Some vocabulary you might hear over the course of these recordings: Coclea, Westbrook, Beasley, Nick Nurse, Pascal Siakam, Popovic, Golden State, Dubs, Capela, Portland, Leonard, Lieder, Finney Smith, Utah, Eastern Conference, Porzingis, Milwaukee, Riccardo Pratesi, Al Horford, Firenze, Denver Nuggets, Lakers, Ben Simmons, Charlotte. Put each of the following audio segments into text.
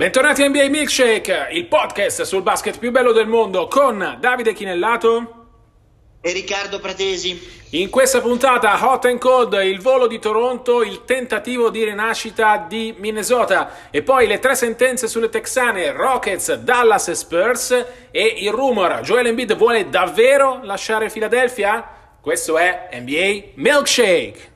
Bentornati a NBA Milkshake, il podcast sul basket più bello del mondo con Davide Chinellato e Riccardo Pratesi. In questa puntata Hot and Cold, il volo di Toronto, il tentativo di rinascita di Minnesota e poi le tre sentenze sulle texane, Rockets, Dallas e Spurs e il rumor, Joel Embiid vuole davvero lasciare Philadelphia? Questo è NBA Milkshake.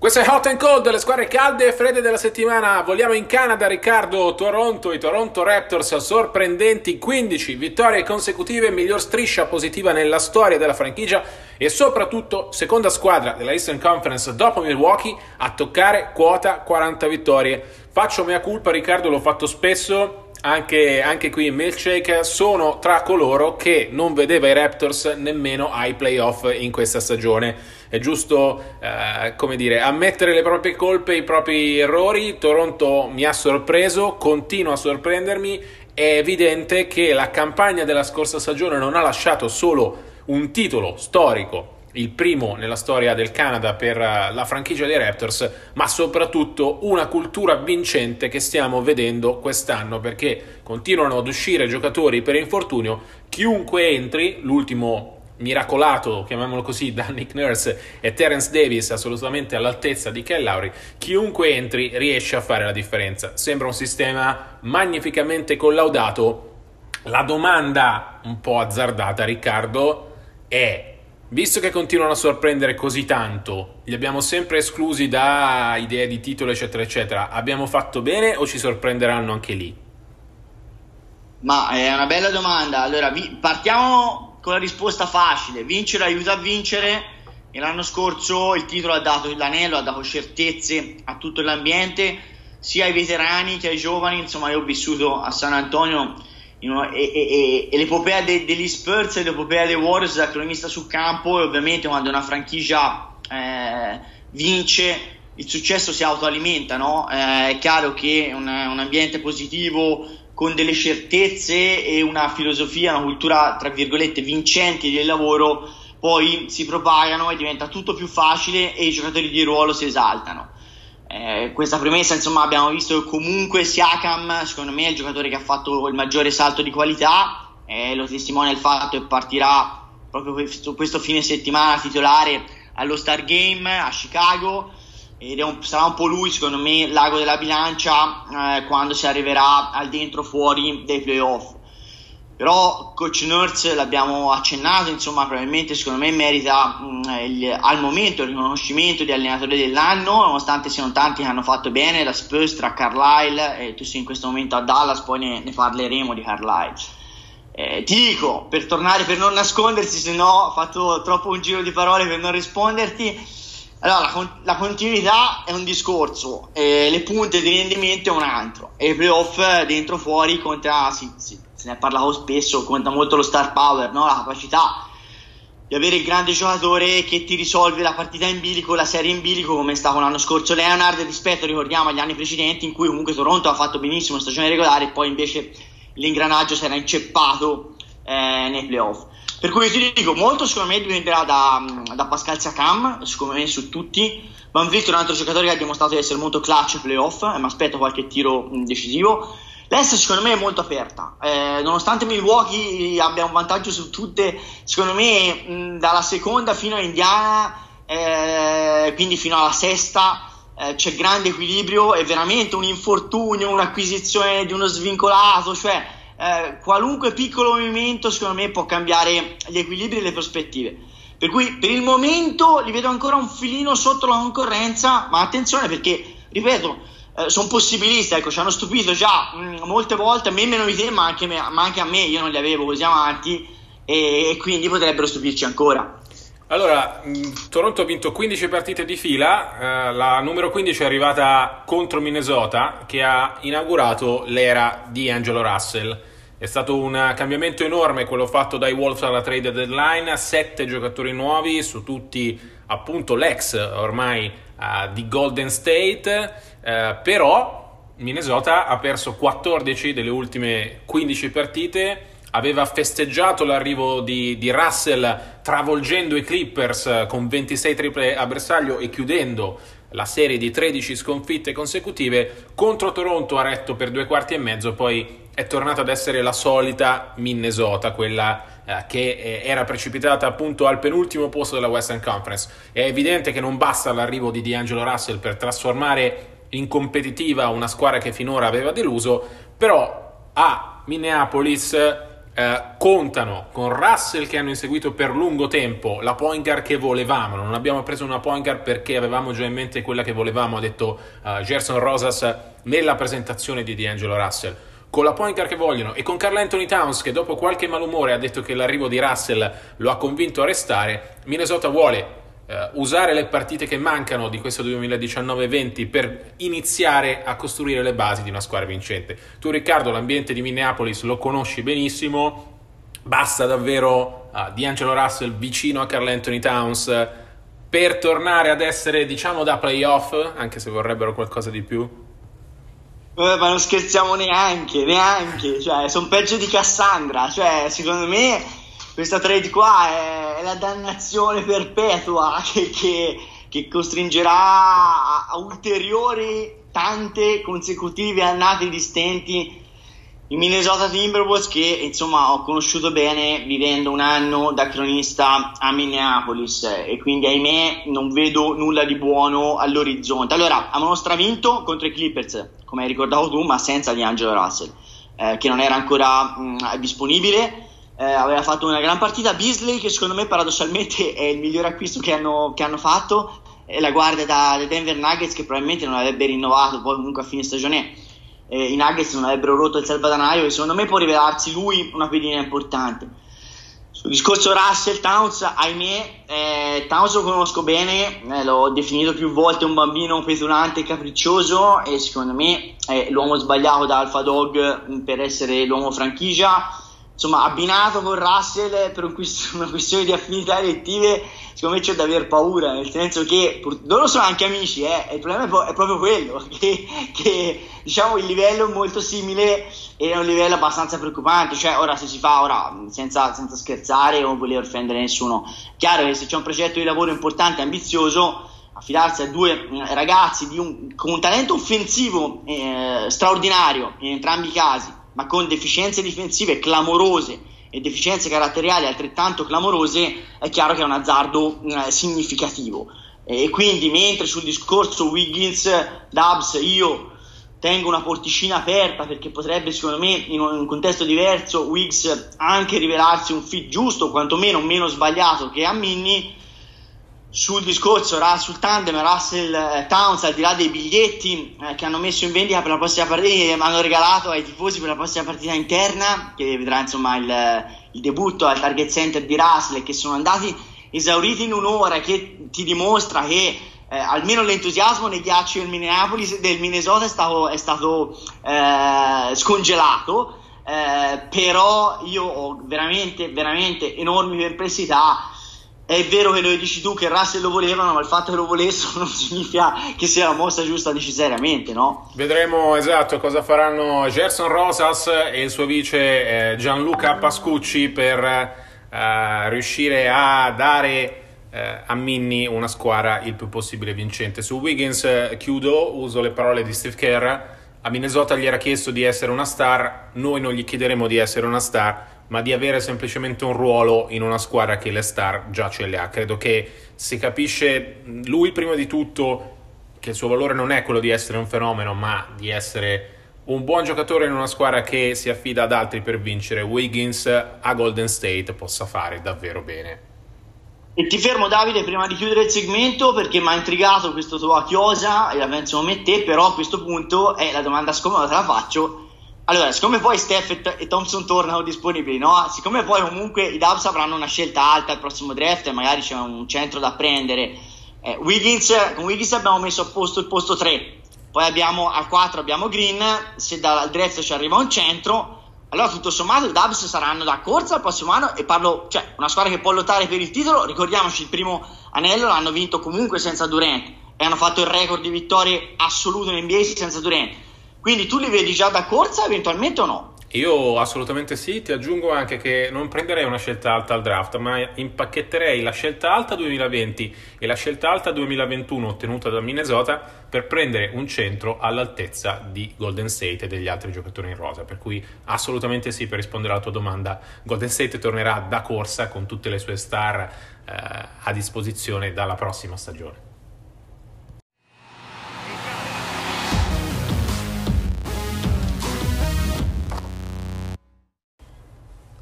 Questo è Hot and Cold, le squadre calde e fredde della settimana. Vogliamo in Canada, Riccardo. Toronto, i Toronto Raptors, sorprendenti 15 vittorie consecutive, miglior striscia positiva nella storia della franchigia e soprattutto seconda squadra della Eastern Conference dopo Milwaukee a toccare quota 40 vittorie. Faccio mea culpa, Riccardo, l'ho fatto spesso anche qui in Milkshake, sono tra coloro che non vedeva i Raptors nemmeno ai playoff in questa stagione. È giusto ammettere le proprie colpe, i propri errori. Toronto mi ha sorpreso, continua a sorprendermi. È evidente che la campagna della scorsa stagione non ha lasciato solo un titolo storico, il primo nella storia del Canada per la franchigia dei Raptors, ma soprattutto una cultura vincente che stiamo vedendo quest'anno, perché continuano ad uscire giocatori per infortunio, chiunque entri. L'ultimo miracolato, chiamiamolo così, da Nick Nurse e Terence Davis, assolutamente all'altezza di Kyle Lowry. Chiunque entri riesce a fare la differenza, sembra un sistema magnificamente collaudato. La domanda un po' azzardata, Riccardo, è: visto che continuano a sorprendere così tanto, li abbiamo sempre esclusi da idee di titolo eccetera eccetera, abbiamo fatto bene o ci sorprenderanno anche lì? Ma è una bella domanda. Allora partiamo con la risposta facile: vincere aiuta a vincere, e l'anno scorso il titolo ha dato l'anello, ha dato certezze a tutto l'ambiente, sia ai veterani che ai giovani. Insomma, io ho vissuto a San Antonio e l'epopea degli Spurs e l'epopea dei Warriors da cronista sul campo, e ovviamente quando una franchigia vince il successo si autoalimenta, no? È chiaro che un ambiente positivo con delle certezze e una filosofia, una cultura tra virgolette vincenti del lavoro, poi si propagano e diventa tutto più facile e i giocatori di ruolo si esaltano. Questa premessa, insomma, abbiamo visto che comunque Siakam, secondo me, è il giocatore che ha fatto il maggiore salto di qualità, lo testimonia il fatto che partirà proprio questo fine settimana titolare allo Star Game a Chicago, ed sarà un po' lui, secondo me, l'ago della bilancia quando si arriverà al dentro fuori dei playoff. Però coach Nurse, l'abbiamo accennato, insomma, probabilmente secondo me merita al momento il riconoscimento di allenatore dell'anno, nonostante siano tanti che hanno fatto bene, da Spurs, tra Carlisle, tu sei in questo momento a Dallas, poi ne parleremo di Carlisle. Ti dico, per tornare, per non nascondersi, se no ho fatto troppo un giro di parole per non risponderti, allora la continuità è un discorso, le punte di rendimento è un altro, e i playoff dentro fuori conta, sì, se ne parlavo spesso, conta molto lo star power, no? La capacità di avere il grande giocatore che ti risolve la partita in bilico, la serie in bilico, come è stato l'anno scorso Leonard, rispetto, ricordiamo, agli anni precedenti in cui comunque Toronto ha fatto benissimo in stagione regolare e poi invece l'ingranaggio si era inceppato nei playoff. Per cui ti dico, molto secondo me dipenderà da Pascal Siakam, secondo me su tutti. Van Vliet è un altro giocatore che ha dimostrato di essere molto clutch ai playoff, ma aspetto qualche tiro decisivo. L'Est secondo me è molto aperta, nonostante Milwaukee abbia un vantaggio su tutte, secondo me dalla seconda fino a Indiana, quindi fino alla sesta, c'è grande equilibrio. È veramente un infortunio, un'acquisizione di uno svincolato, cioè qualunque piccolo movimento secondo me può cambiare gli equilibri e le prospettive, per cui per il momento li vedo ancora un filino sotto la concorrenza, ma attenzione perché, ripeto, sono possibilisti, ecco, ci hanno stupito già molte volte, meno di te, ma anche a me, io non li avevo così avanti, e quindi potrebbero stupirci ancora. Allora, Toronto ha vinto 15 partite di fila, la numero 15 è arrivata contro Minnesota, che ha inaugurato l'era di Angelo Russell. È stato un cambiamento enorme quello fatto dai Wolves alla trade deadline, 7 giocatori nuovi, su tutti appunto l'ex ormai di Golden State. Però Minnesota ha perso 14 delle ultime 15 partite, aveva festeggiato l'arrivo di Russell travolgendo i Clippers con 26 triple a bersaglio e chiudendo la serie di 13 sconfitte consecutive. Contro Toronto ha retto per 2 quarti e mezzo, poi è tornata ad essere la solita Minnesota, quella che era precipitata appunto al penultimo posto della Western Conference. È evidente che non basta l'arrivo di D'Angelo Russell per trasformare in competitiva una squadra che finora aveva deluso, però a Minneapolis contano con Russell, che hanno inseguito per lungo tempo, la point guard che volevamo. Non abbiamo preso una point guard perché avevamo già in mente quella che volevamo, ha detto Gerson Rosas nella presentazione di D'Angelo Russell. Con la point guard che vogliono e con Karl-Anthony Towns, che dopo qualche malumore ha detto che l'arrivo di Russell lo ha convinto a restare, Minnesota vuole usare le partite che mancano di questo 2019-20 per iniziare a costruire le basi di una squadra vincente. Tu, Riccardo, l'ambiente di Minneapolis lo conosci benissimo, basta davvero D'Angelo Russell vicino a Karl-Anthony Towns per tornare ad essere, diciamo, da playoff, anche se vorrebbero qualcosa di più? Ma non scherziamo neanche, cioè sono peggio di Cassandra, cioè secondo me questa trade qua è la dannazione perpetua che costringerà a ulteriori tante consecutive annate di stenti in Minnesota Timberwolves, che insomma ho conosciuto bene vivendo un anno da cronista a Minneapolis, e quindi ahimè non vedo nulla di buono all'orizzonte. Allora, avevano stravinto contro i Clippers, come hai ricordato tu, ma senza D'Angelo Russell, che non era ancora disponibile. Aveva fatto una gran partita Beasley, che secondo me paradossalmente è il miglior acquisto che hanno fatto, la guardia dai Denver Nuggets, che probabilmente non avrebbe rinnovato, poi comunque a fine stagione i Nuggets non avrebbero rotto il salvadanaio, e secondo me può rivelarsi lui una pedina importante. Sul discorso Russell Towns, ahimè, Towns lo conosco bene, l'ho definito più volte un bambino petulante e capriccioso, e secondo me è l'uomo sbagliato da Alpha Dog per essere l'uomo franchigia. Insomma, abbinato con Russell per una questione di affinità elettive, secondo me c'è da aver paura, nel senso che loro sono anche amici, il problema è proprio quello, che diciamo il livello è molto simile e è un livello abbastanza preoccupante. Cioè ora se si fa, senza scherzare o voler offendere nessuno, chiaro che se c'è un progetto di lavoro importante e ambizioso, affidarsi a due ragazzi con un talento offensivo straordinario in entrambi i casi, ma con deficienze difensive clamorose e deficienze caratteriali altrettanto clamorose, è chiaro che è un azzardo significativo. E quindi, mentre sul discorso Wiggins, Dubs, io tengo una porticina aperta, perché potrebbe secondo me in un contesto diverso Wiggs anche rivelarsi un fit giusto, quantomeno meno sbagliato che a Minnie. Sul discorso sul tandem Russell Towns, al di là dei biglietti che hanno messo in vendita per la prossima partita, che hanno regalato ai tifosi per la prossima partita interna, che vedrà insomma il debutto al Target Center di Russell, che sono andati esauriti in un'ora, che ti dimostra che almeno l'entusiasmo nei ghiacci del Minnesota è stato scongelato, però io ho veramente enormi perplessità. È vero che lo dici tu che Russell lo volevano, ma il fatto che lo volessero non significa che sia la mossa giusta necessariamente, no? Vedremo esatto cosa faranno Gerson Rosas e il suo vice Gianluca Pascucci per riuscire a dare a Minnie una squadra il più possibile vincente. Su Wiggins chiudo, uso le parole di Steve Kerr. A Minnesota gli era chiesto di essere una star, noi non gli chiederemo di essere una star, ma di avere semplicemente un ruolo in una squadra che le star già ce le ha. Credo che si capisce lui prima di tutto che il suo valore non è quello di essere un fenomeno, ma di essere un buon giocatore in una squadra che si affida ad altri per vincere. Wiggins a Golden State possa fare davvero bene. E ti fermo, Davide, prima di chiudere il segmento, perché mi ha intrigato questo tuo a chiosa, e la penso come te, però a questo punto è la domanda scomoda, te la faccio. Allora, siccome poi Steph e Thompson tornano disponibili, no? Siccome poi comunque i Dubs avranno una scelta alta al prossimo draft e magari c'è un centro da prendere, con Wiggins abbiamo messo a posto il posto 3, poi abbiamo al 4 abbiamo Green, se dal draft ci arriva un centro, allora tutto sommato i Dubs saranno da corsa al prossimo anno, e parlo, cioè una squadra che può lottare per il titolo. Ricordiamoci, il primo anello l'hanno vinto comunque senza Durant, e hanno fatto il record di vittorie assoluto in NBA senza Durant. Quindi tu li vedi già da corsa eventualmente o no? Io assolutamente sì, ti aggiungo anche che non prenderei una scelta alta al draft, ma impacchetterei la scelta alta 2020 e la scelta alta 2021 ottenuta da Minnesota per prendere un centro all'altezza di Golden State e degli altri giocatori in rosa, per cui assolutamente sì, per rispondere alla tua domanda, Golden State tornerà da corsa con tutte le sue star a disposizione dalla prossima stagione.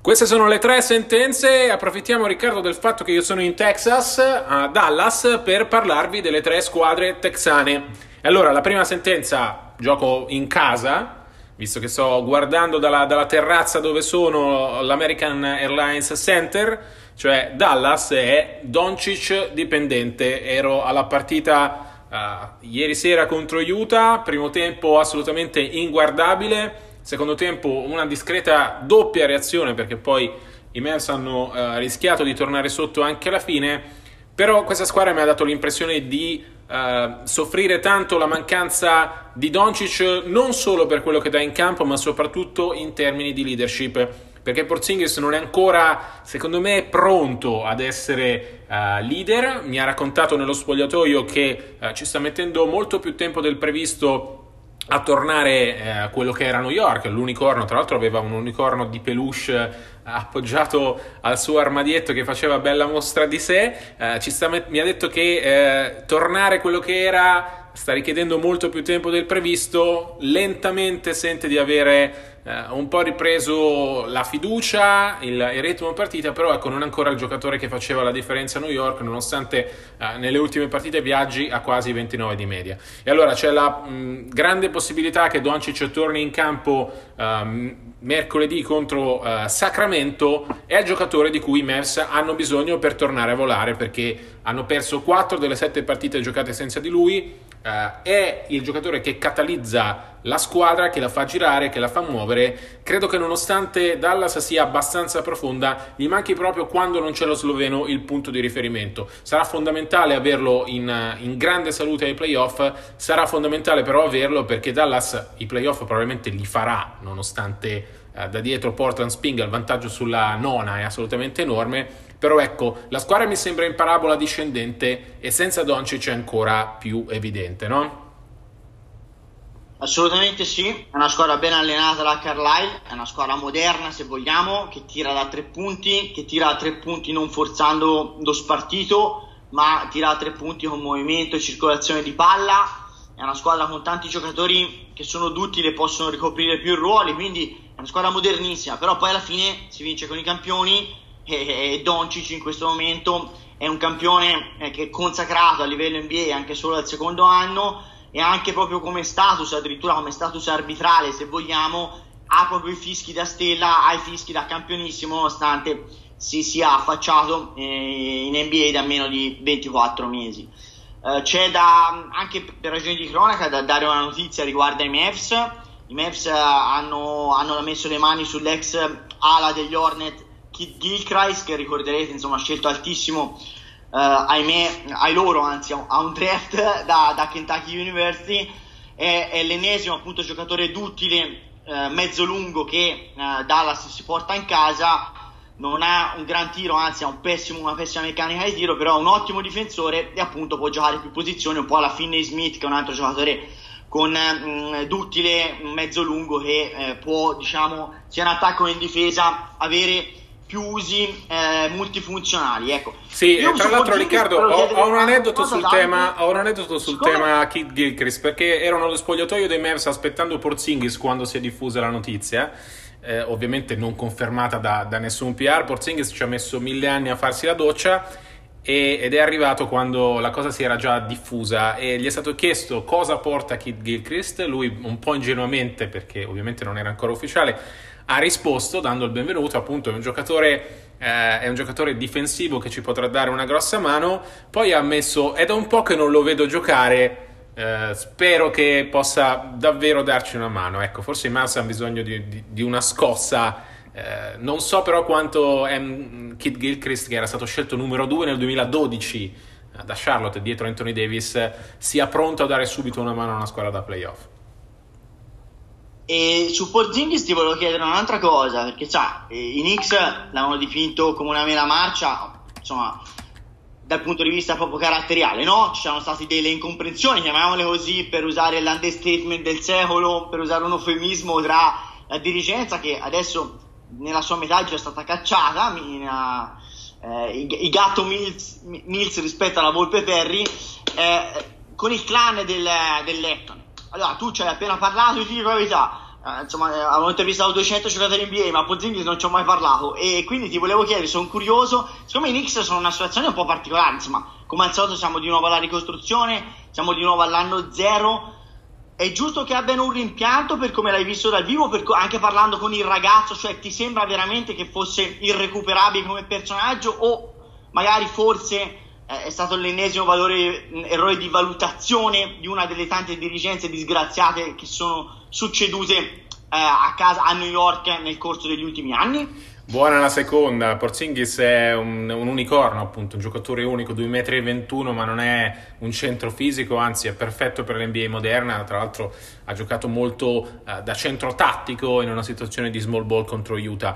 Queste sono le tre sentenze. Approfittiamo, Riccardo, del fatto che io sono in Texas, a Dallas, per parlarvi delle tre squadre texane. Allora, la prima sentenza, gioco in casa, visto che sto guardando dalla terrazza dove sono l'American Airlines Center, cioè Dallas è Doncic dipendente. Ero alla partita ieri sera contro Utah, primo tempo assolutamente inguardabile. Secondo tempo una discreta doppia reazione, perché poi i Mavs hanno rischiato di tornare sotto anche alla fine, però questa squadra mi ha dato l'impressione di soffrire tanto la mancanza di Doncic, non solo per quello che dà in campo, ma soprattutto in termini di leadership, perché Porzingis non è ancora, secondo me, pronto ad essere leader. Mi ha raccontato nello spogliatoio che ci sta mettendo molto più tempo del previsto a tornare quello che era New York, l'unicorno. Tra l'altro aveva un unicorno di peluche appoggiato al suo armadietto che faceva bella mostra di sé. Mi ha detto che tornare quello che era sta richiedendo molto più tempo del previsto, lentamente sente di avere un po' ripreso la fiducia, il ritmo partita, però ecco, non è ancora il giocatore che faceva la differenza a New York, nonostante nelle ultime partite viaggi a quasi 29 di media. E allora c'è la grande possibilità che Doncic torni in campo mercoledì contro Sacramento. È il giocatore di cui i Mavs hanno bisogno per tornare a volare, perché hanno perso 4 delle 7 partite giocate senza di lui. È il giocatore che catalizza la squadra, che la fa girare, che la fa muovere. Credo che nonostante Dallas sia abbastanza profonda, gli manchi proprio, quando non c'è lo sloveno, il punto di riferimento. Sarà fondamentale averlo in grande salute ai playoff, sarà fondamentale però averlo, perché Dallas i playoff probabilmente li farà, nonostante da dietro Portland spinga. Il vantaggio sulla nona è assolutamente enorme, però ecco, la squadra mi sembra in parabola discendente e senza Doncic è ancora più evidente, no? Assolutamente sì, è una squadra ben allenata da Carlisle, è una squadra moderna, se vogliamo, che tira da tre punti, non forzando lo spartito, ma tira da tre punti con movimento e circolazione di palla. È una squadra con tanti giocatori che sono duttili e possono ricoprire più ruoli, quindi è una squadra modernissima, però poi alla fine si vince con i campioni. E Doncic in questo momento è un campione che è consacrato a livello NBA anche solo al secondo anno, e anche proprio come status, addirittura come status arbitrale se vogliamo, ha proprio i fischi da stella, ha i fischi da campionissimo, nonostante si sia affacciato in NBA da meno di 24 mesi. C'è da, anche per ragioni di cronaca, da dare una notizia riguardo ai Mavs. I Mavs hanno messo le mani sull'ex ala degli Hornet Gilchrist, che ricorderete, insomma, scelto altissimo a un draft da Kentucky University. È l'ennesimo, appunto, giocatore duttile, mezzo lungo, che Dallas si porta in casa. Non ha un gran tiro, anzi ha una pessima meccanica di tiro, però è un ottimo difensore e appunto può giocare più posizioni, un po' alla Finney Smith, che è un altro giocatore con duttile, mezzo lungo, che può, diciamo, sia in attacco che in difesa avere più usi multifunzionali, ecco. Sì, tra l'altro, Riccardo, ho un aneddoto sul tema Kid Gilchrist, perché erano allo spogliatoio dei Mavs aspettando Porzingis quando si è diffusa la notizia, ovviamente non confermata da nessun PR. Porzingis ci ha messo 1000 anni a farsi la doccia ed è arrivato quando la cosa si era già diffusa, e gli è stato chiesto cosa porta Kid Gilchrist. Lui, un po' ingenuamente, perché ovviamente non era ancora ufficiale, ha risposto dando il benvenuto, appunto, è un giocatore difensivo che ci potrà dare una grossa mano. Poi ha ammesso: è da un po' che non lo vedo giocare, spero che possa davvero darci una mano. Ecco, forse i Mavs hanno bisogno di una scossa, non so però quanto Kid Gilchrist, che era stato scelto numero 2 nel 2012 da Charlotte dietro Anthony Davis, sia pronto a dare subito una mano a una squadra da playoff. E su Porzingis ti volevo chiedere un'altra cosa, perché i Knicks l'hanno dipinto come una mela marcia, insomma, dal punto di vista proprio caratteriale, no? Ci sono state delle incomprensioni, chiamiamole così, per usare l'understatement del secolo, per usare un eufemismo, tra la dirigenza, che adesso nella sua metà è stata cacciata, il gatto Mills rispetto alla volpe Perry, con il clan del Letton. Allora, tu ci hai appena parlato, io ti dico la verità, avevo intervistato 200 giocatori NBA, ma a Porzingis non ci ho mai parlato, e quindi ti volevo chiedere, sono curioso, siccome i Knicks sono una situazione un po' particolare, come al solito siamo di nuovo alla ricostruzione, siamo di nuovo all'anno zero, è giusto che abbiano un rimpianto per come l'hai visto dal vivo, anche parlando con il ragazzo, cioè ti sembra veramente che fosse irrecuperabile come personaggio, o magari forse è stato l'ennesimo errore di valutazione di una delle tante dirigenze disgraziate che sono succedute a casa a New York nel corso degli ultimi anni? Buona la seconda. Porzingis è un unicorno, appunto, un giocatore unico, 2,21 metri, ma non è un centro fisico, anzi è perfetto per l'NBA moderna. Tra l'altro ha giocato molto da centro tattico in una situazione di small ball contro Utah.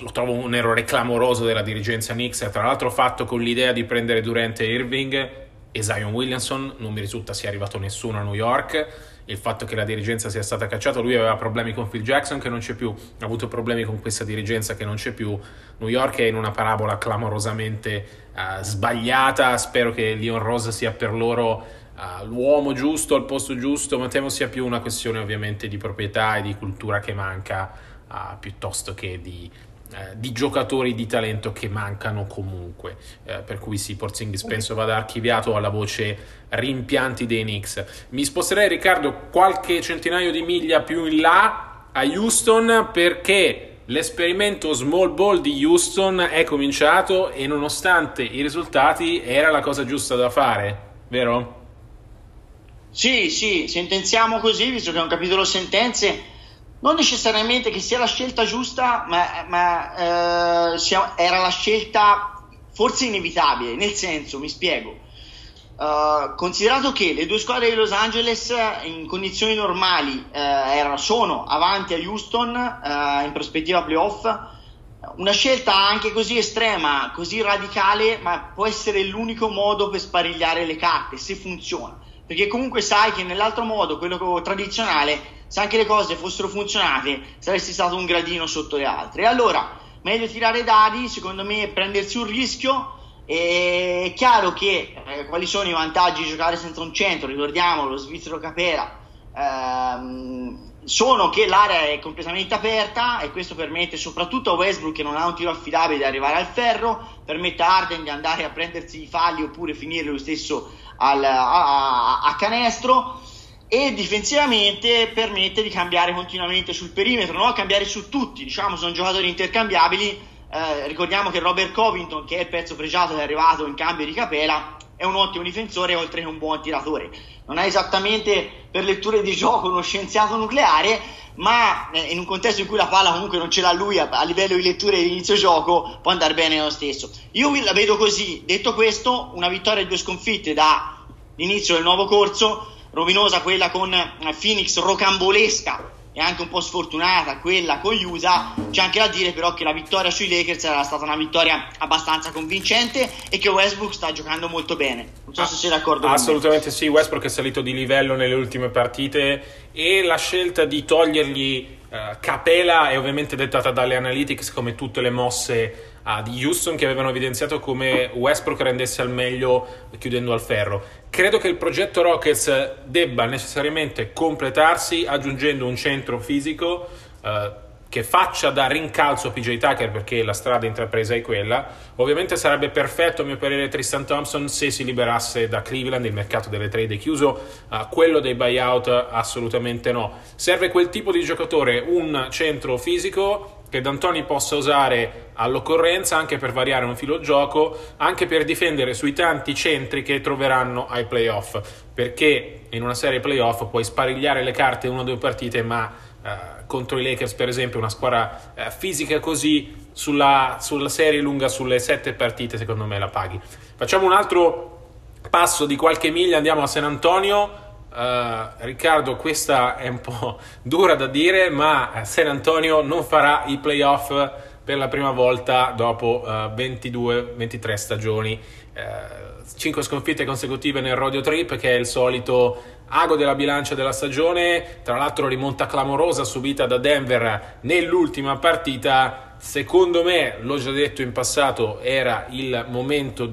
Lo trovo un errore clamoroso della dirigenza Knicks, tra l'altro fatto con l'idea di prendere Durant e Irving e Zion Williamson. Non mi risulta sia arrivato nessuno a New York. Il fatto che la dirigenza sia stata cacciata, lui aveva problemi con Phil Jackson che non c'è più, ha avuto problemi con questa dirigenza che non c'è più. New York è in una parabola clamorosamente sbagliata. Spero che Leon Rose sia per loro l'uomo giusto al posto giusto, ma temo sia più una questione ovviamente di proprietà e di cultura che manca, piuttosto che di giocatori di talento che mancano comunque, per cui sì, Porzingis penso vada archiviato alla voce rimpianti dei Knicks. Mi sposterei, Riccardo, qualche centinaio di miglia più in là a Houston, perché l'esperimento small ball di Houston è cominciato e nonostante i risultati era la cosa giusta da fare, vero? Sì, sentenziamo così, visto che è un capitolo sentenze. Non necessariamente che sia la scelta giusta, ma era la scelta forse inevitabile, nel senso, mi spiego, considerato che le due squadre di Los Angeles in condizioni normali sono avanti a Houston in prospettiva playoff. Una scelta anche così estrema, così radicale, ma può essere l'unico modo per sparigliare le carte, se funziona, perché comunque sai che nell'altro modo, quello tradizionale, se anche le cose fossero funzionate saresti stato un gradino sotto le altre. E allora meglio tirare dadi, secondo me, prendersi un rischio. È chiaro che quali sono i vantaggi di giocare senza un centro, ricordiamo lo svizzero Capela, sono che l'area è completamente aperta e questo permette soprattutto a Westbrook, che non ha un tiro affidabile, di arrivare al ferro, permette a Harden di andare a prendersi i falli oppure finire lo stesso a canestro, e difensivamente permette di cambiare continuamente sul perimetro, no? Cambiare su tutti, sono giocatori intercambiabili. Ricordiamo che Robert Covington, che è il pezzo pregiato che è arrivato in cambio di Capela, è un ottimo difensore oltre che un buon tiratore, non è esattamente per letture di gioco uno scienziato nucleare, ma in un contesto in cui la palla comunque non ce l'ha lui a livello di letture di inizio gioco può andare bene lo stesso. Io la vedo così. Detto questo, una vittoria e 2 sconfitte dall'inizio del nuovo corso, rovinosa quella con Phoenix, rocambolesca e anche un po' sfortunata quella con Utah. C'è anche da dire però che la vittoria sui Lakers era stata una vittoria abbastanza convincente e che Westbrook sta giocando molto bene, non so se sei d'accordo con me. Assolutamente sì, Westbrook è salito di livello nelle ultime partite e la scelta di togliergli Capela è ovviamente dettata dalle analytics, come tutte le mosse di Houston, che avevano evidenziato come Westbrook rendesse al meglio chiudendo al ferro. Credo che il progetto Rockets debba necessariamente completarsi aggiungendo un centro fisico che faccia da rincalzo a PJ Tucker, perché la strada intrapresa è quella. Ovviamente sarebbe perfetto, a mio parere, Tristan Thompson se si liberasse da Cleveland. Il mercato delle trade è chiuso, quello dei buyout assolutamente no. Serve quel tipo di giocatore, un centro fisico che D'Antoni possa usare all'occorrenza, anche per variare un filo gioco, anche per difendere sui tanti centri che troveranno ai playoff, perché in una serie playoff puoi sparigliare le carte 1 o 2 partite, ma contro i Lakers, per esempio, una squadra fisica così, sulla serie lunga, sulle 7 partite, secondo me la paghi. Facciamo un altro passo di qualche miglia, andiamo a San Antonio. Riccardo, questa è un po' dura da dire, ma San Antonio non farà i playoff per la prima volta dopo 22-23 stagioni. 5 sconfitte consecutive nel road trip, che è il solito ago della bilancia della stagione. Tra l'altro rimonta clamorosa subita da Denver nell'ultima partita. Secondo me, l'ho già detto in passato, è il momento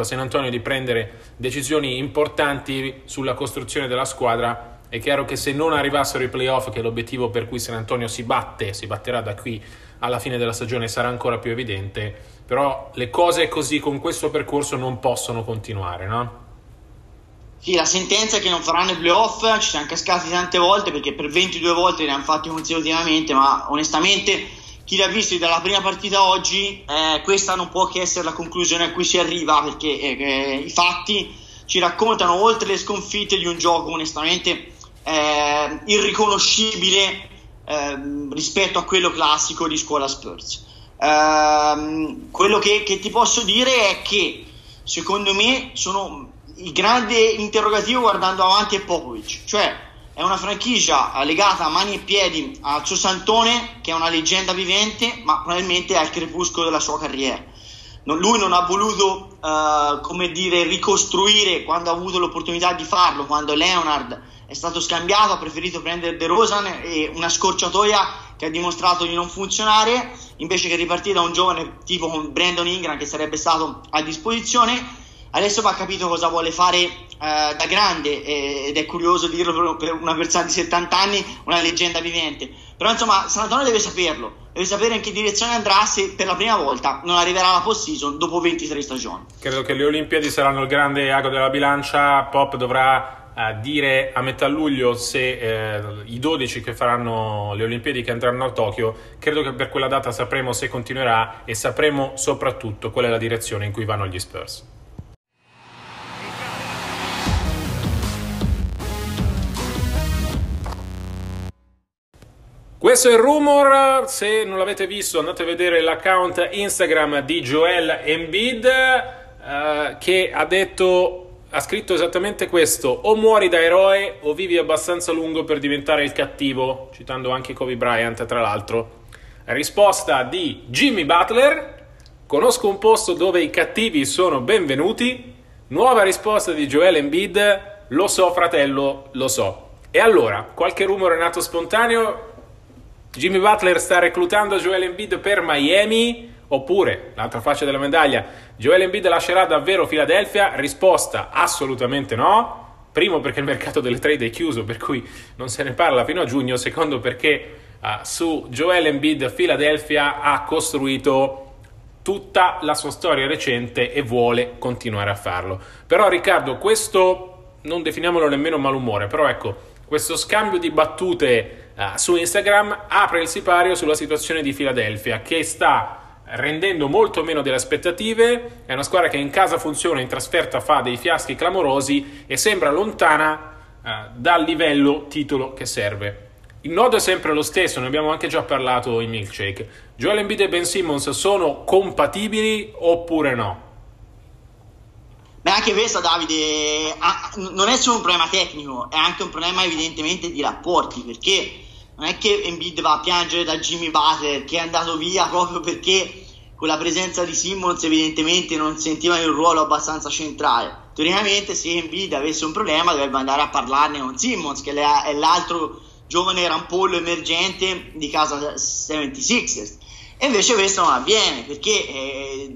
a San Antonio di prendere decisioni importanti sulla costruzione della squadra. È chiaro che se non arrivassero i playoff, che è l'obiettivo per cui San Antonio si batterà da qui alla fine della stagione, sarà ancora più evidente, però le cose così, con questo percorso, non possono continuare, no? Sì, la sentenza è che non faranno i playoff, ci siamo cascati tante volte, perché per 22 volte ne hanno fatti ultimamente, ma onestamente chi l'ha visto dalla prima partita oggi, questa non può che essere la conclusione a cui si arriva, perché i fatti ci raccontano, oltre le sconfitte, di un gioco onestamente irriconoscibile rispetto a quello classico di scuola Spurs. Quello che ti posso dire è che secondo me sono il grande interrogativo guardando avanti è Popovic, cioè è una franchigia legata a mani e piedi al suo Santone, che è una leggenda vivente, ma probabilmente al crepuscolo della sua carriera. Lui non ha voluto ricostruire quando ha avuto l'opportunità di farlo. Quando Leonard è stato scambiato, ha preferito prendere De Rosan, e una scorciatoia che ha dimostrato di non funzionare, invece che ripartire da un giovane tipo con Brandon Ingram, che sarebbe stato a disposizione. Adesso va capito cosa vuole fare da grande, ed è curioso dirlo per una persona di 70 anni, una leggenda vivente. Però insomma, San Antonio deve saperlo, deve sapere in che direzione andrà, se per la prima volta non arriverà alla post-season dopo 23 stagioni. Credo che le Olimpiadi saranno il grande ago della bilancia. Pop dovrà dire a metà luglio se i 12 che faranno le Olimpiadi, che andranno a Tokyo, credo che per quella data sapremo se continuerà, e sapremo soprattutto qual è la direzione in cui vanno gli Spurs. Questo è il rumor. Se non l'avete visto, andate a vedere l'account Instagram di Joel Embiid, che ha scritto esattamente questo: o muori da eroe o vivi abbastanza lungo per diventare il cattivo, citando anche Kobe Bryant, tra l'altro. Risposta di Jimmy Butler: conosco un posto dove i cattivi sono benvenuti. Nuova risposta di Joel Embiid: lo so fratello, lo so. E allora, qualche rumor è nato spontaneo. Jimmy Butler sta reclutando Joel Embiid per Miami, oppure, l'altra faccia della medaglia, Joel Embiid lascerà davvero Philadelphia? Risposta: assolutamente no. Primo, perché il mercato delle trade è chiuso, per cui non se ne parla fino a giugno. Secondo, perché su Joel Embiid Philadelphia ha costruito tutta la sua storia recente e vuole continuare a farlo. Però Riccardo, questo non definiamolo nemmeno malumore, però ecco, questo scambio di battute su Instagram apre il sipario sulla situazione di Philadelphia, che sta rendendo molto meno delle aspettative. È una squadra che in casa funziona, in trasferta fa dei fiaschi clamorosi e sembra lontana dal livello titolo che serve. Il nodo è sempre lo stesso, ne abbiamo anche già parlato in Milkshake: Joel Embiid e Ben Simmons sono compatibili oppure no? Beh, anche questa, Davide, non è solo un problema tecnico, è anche un problema evidentemente di rapporti, perché non è che Embiid va a piangere da Jimmy Butler, che è andato via proprio perché con la presenza di Simmons evidentemente non sentiva il ruolo abbastanza centrale. Teoricamente, se Embiid avesse un problema, dovrebbe andare a parlarne con Simmons, che è l'altro giovane rampollo emergente di casa 76ers. E invece questo non avviene, perché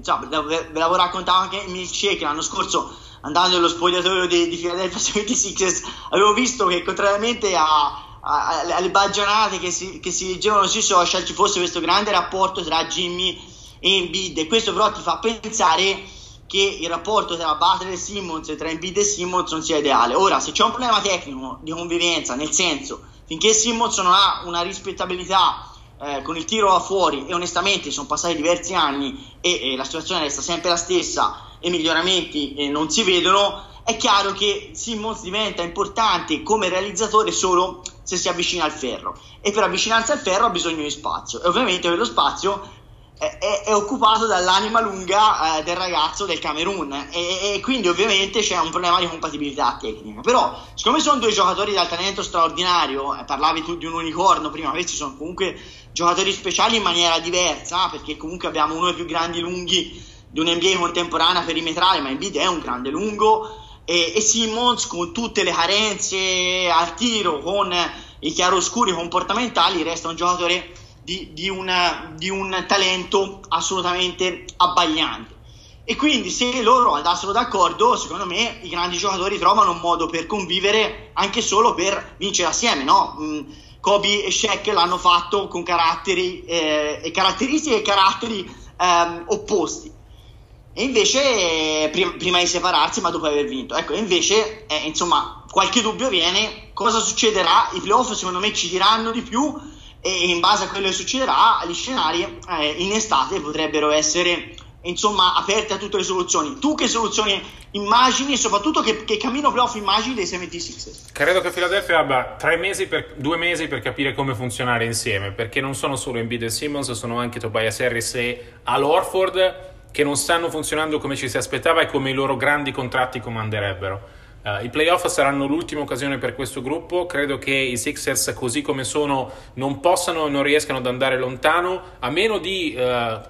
ve l'avevo raccontato anche in Milkshake l'anno scorso, andando nello spogliatoio di Philadelphia 76ers, avevo visto che, contrariamente alle baggianate che si leggevano sui social, ci fosse questo grande rapporto tra Jimmy e Embiid. E questo però ti fa pensare che il rapporto tra Butler e Simmons e tra Embiid e Simmons non sia ideale. Ora, se c'è un problema tecnico di convivenza, nel senso, finché Simmons non ha una rispettabilità con il tiro da fuori, e onestamente sono passati diversi anni e la situazione resta sempre la stessa e miglioramenti non si vedono, è chiaro che Simmons diventa importante come realizzatore solo se si avvicina al ferro, e per avvicinarsi al ferro ha bisogno di spazio, e ovviamente quello spazio è occupato dall'anima lunga del ragazzo del Camerun, e quindi ovviamente c'è un problema di compatibilità tecnica. Però siccome sono due giocatori dal talento straordinario, parlavi tu di un unicorno prima, questi sono comunque giocatori speciali in maniera diversa, perché comunque abbiamo uno dei più grandi lunghi di un NBA contemporanea perimetrale, ma Embiid è un grande lungo, e Simmons, con tutte le carenze al tiro, con i chiaroscuri comportamentali, resta un giocatore di un talento assolutamente abbagliante. E quindi se loro andassero d'accordo, secondo me i grandi giocatori trovano un modo per convivere, anche solo per vincere assieme, no? Kobe e Shaq l'hanno fatto con caratteri e caratteristiche e caratteri opposti, e invece prima di separarsi, ma dopo aver vinto, ecco. Invece insomma, qualche dubbio viene, cosa succederà? I playoff secondo me ci diranno di più, e in base a quello che succederà gli scenari in estate potrebbero essere, insomma, aperti a tutte le soluzioni. Tu che soluzioni immagini, e soprattutto che cammino playoff immagini dei 76ers? Credo che Philadelphia abbia due mesi per capire come funzionare insieme, perché non sono solo Embiid e Simmons, sono anche Tobias Harris e Al Horford, che non stanno funzionando come ci si aspettava e come i loro grandi contratti comanderebbero. I playoff saranno l'ultima occasione per questo gruppo. Credo che i Sixers, così come sono, non possano e non riescano ad andare lontano, a meno di una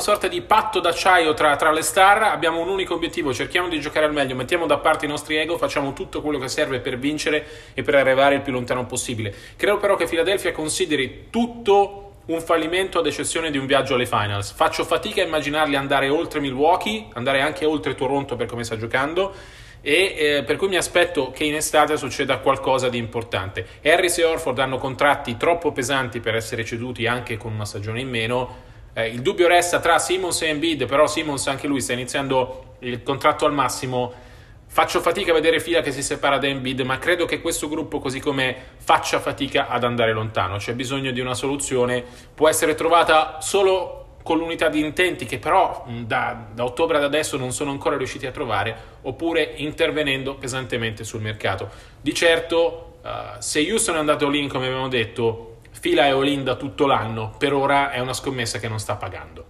sorta di patto d'acciaio tra le star. Abbiamo un unico obiettivo: cerchiamo di giocare al meglio, mettiamo da parte i nostri ego, facciamo tutto quello che serve per vincere e per arrivare il più lontano possibile. Credo però che Philadelphia consideri tutto un fallimento, ad eccezione di un viaggio alle finals. Faccio fatica a immaginarli andare oltre Milwaukee, andare anche oltre Toronto per come sta giocando, e per cui mi aspetto che in estate succeda qualcosa di importante. Harris e Horford hanno contratti troppo pesanti per essere ceduti anche con una stagione in meno. Il dubbio resta tra Simmons e Embiid, però Simmons anche lui sta iniziando il contratto al massimo. Faccio fatica a vedere Fila che si separa da Embiid, ma credo che questo gruppo, così come, faccia fatica ad andare lontano. C'è bisogno di una soluzione, può essere trovata solo con l'unità di intenti, che però da ottobre ad adesso non sono ancora riusciti a trovare, oppure intervenendo pesantemente sul mercato. Di certo, se Houston è andato all-in, come abbiamo detto, Fila è all-in da tutto l'anno. Per ora è una scommessa che non sta pagando.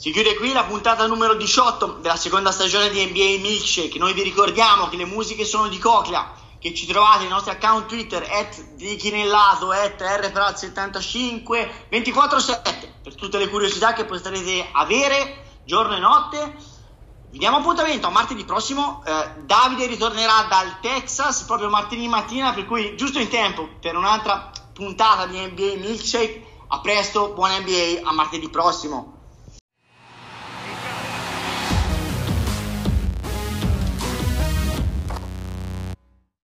Si chiude qui la puntata numero 18 della seconda stagione di NBA Milkshake. Noi vi ricordiamo che le musiche sono di Coclea, che ci trovate nei nostri account Twitter @DiChinellato, @RPral75, 24/7, per tutte le curiosità che potrete avere giorno e notte. Vi diamo appuntamento a martedì prossimo. Davide ritornerà dal Texas proprio martedì mattina, per cui giusto in tempo per un'altra puntata di NBA Milkshake. A presto, buona NBA, a martedì prossimo.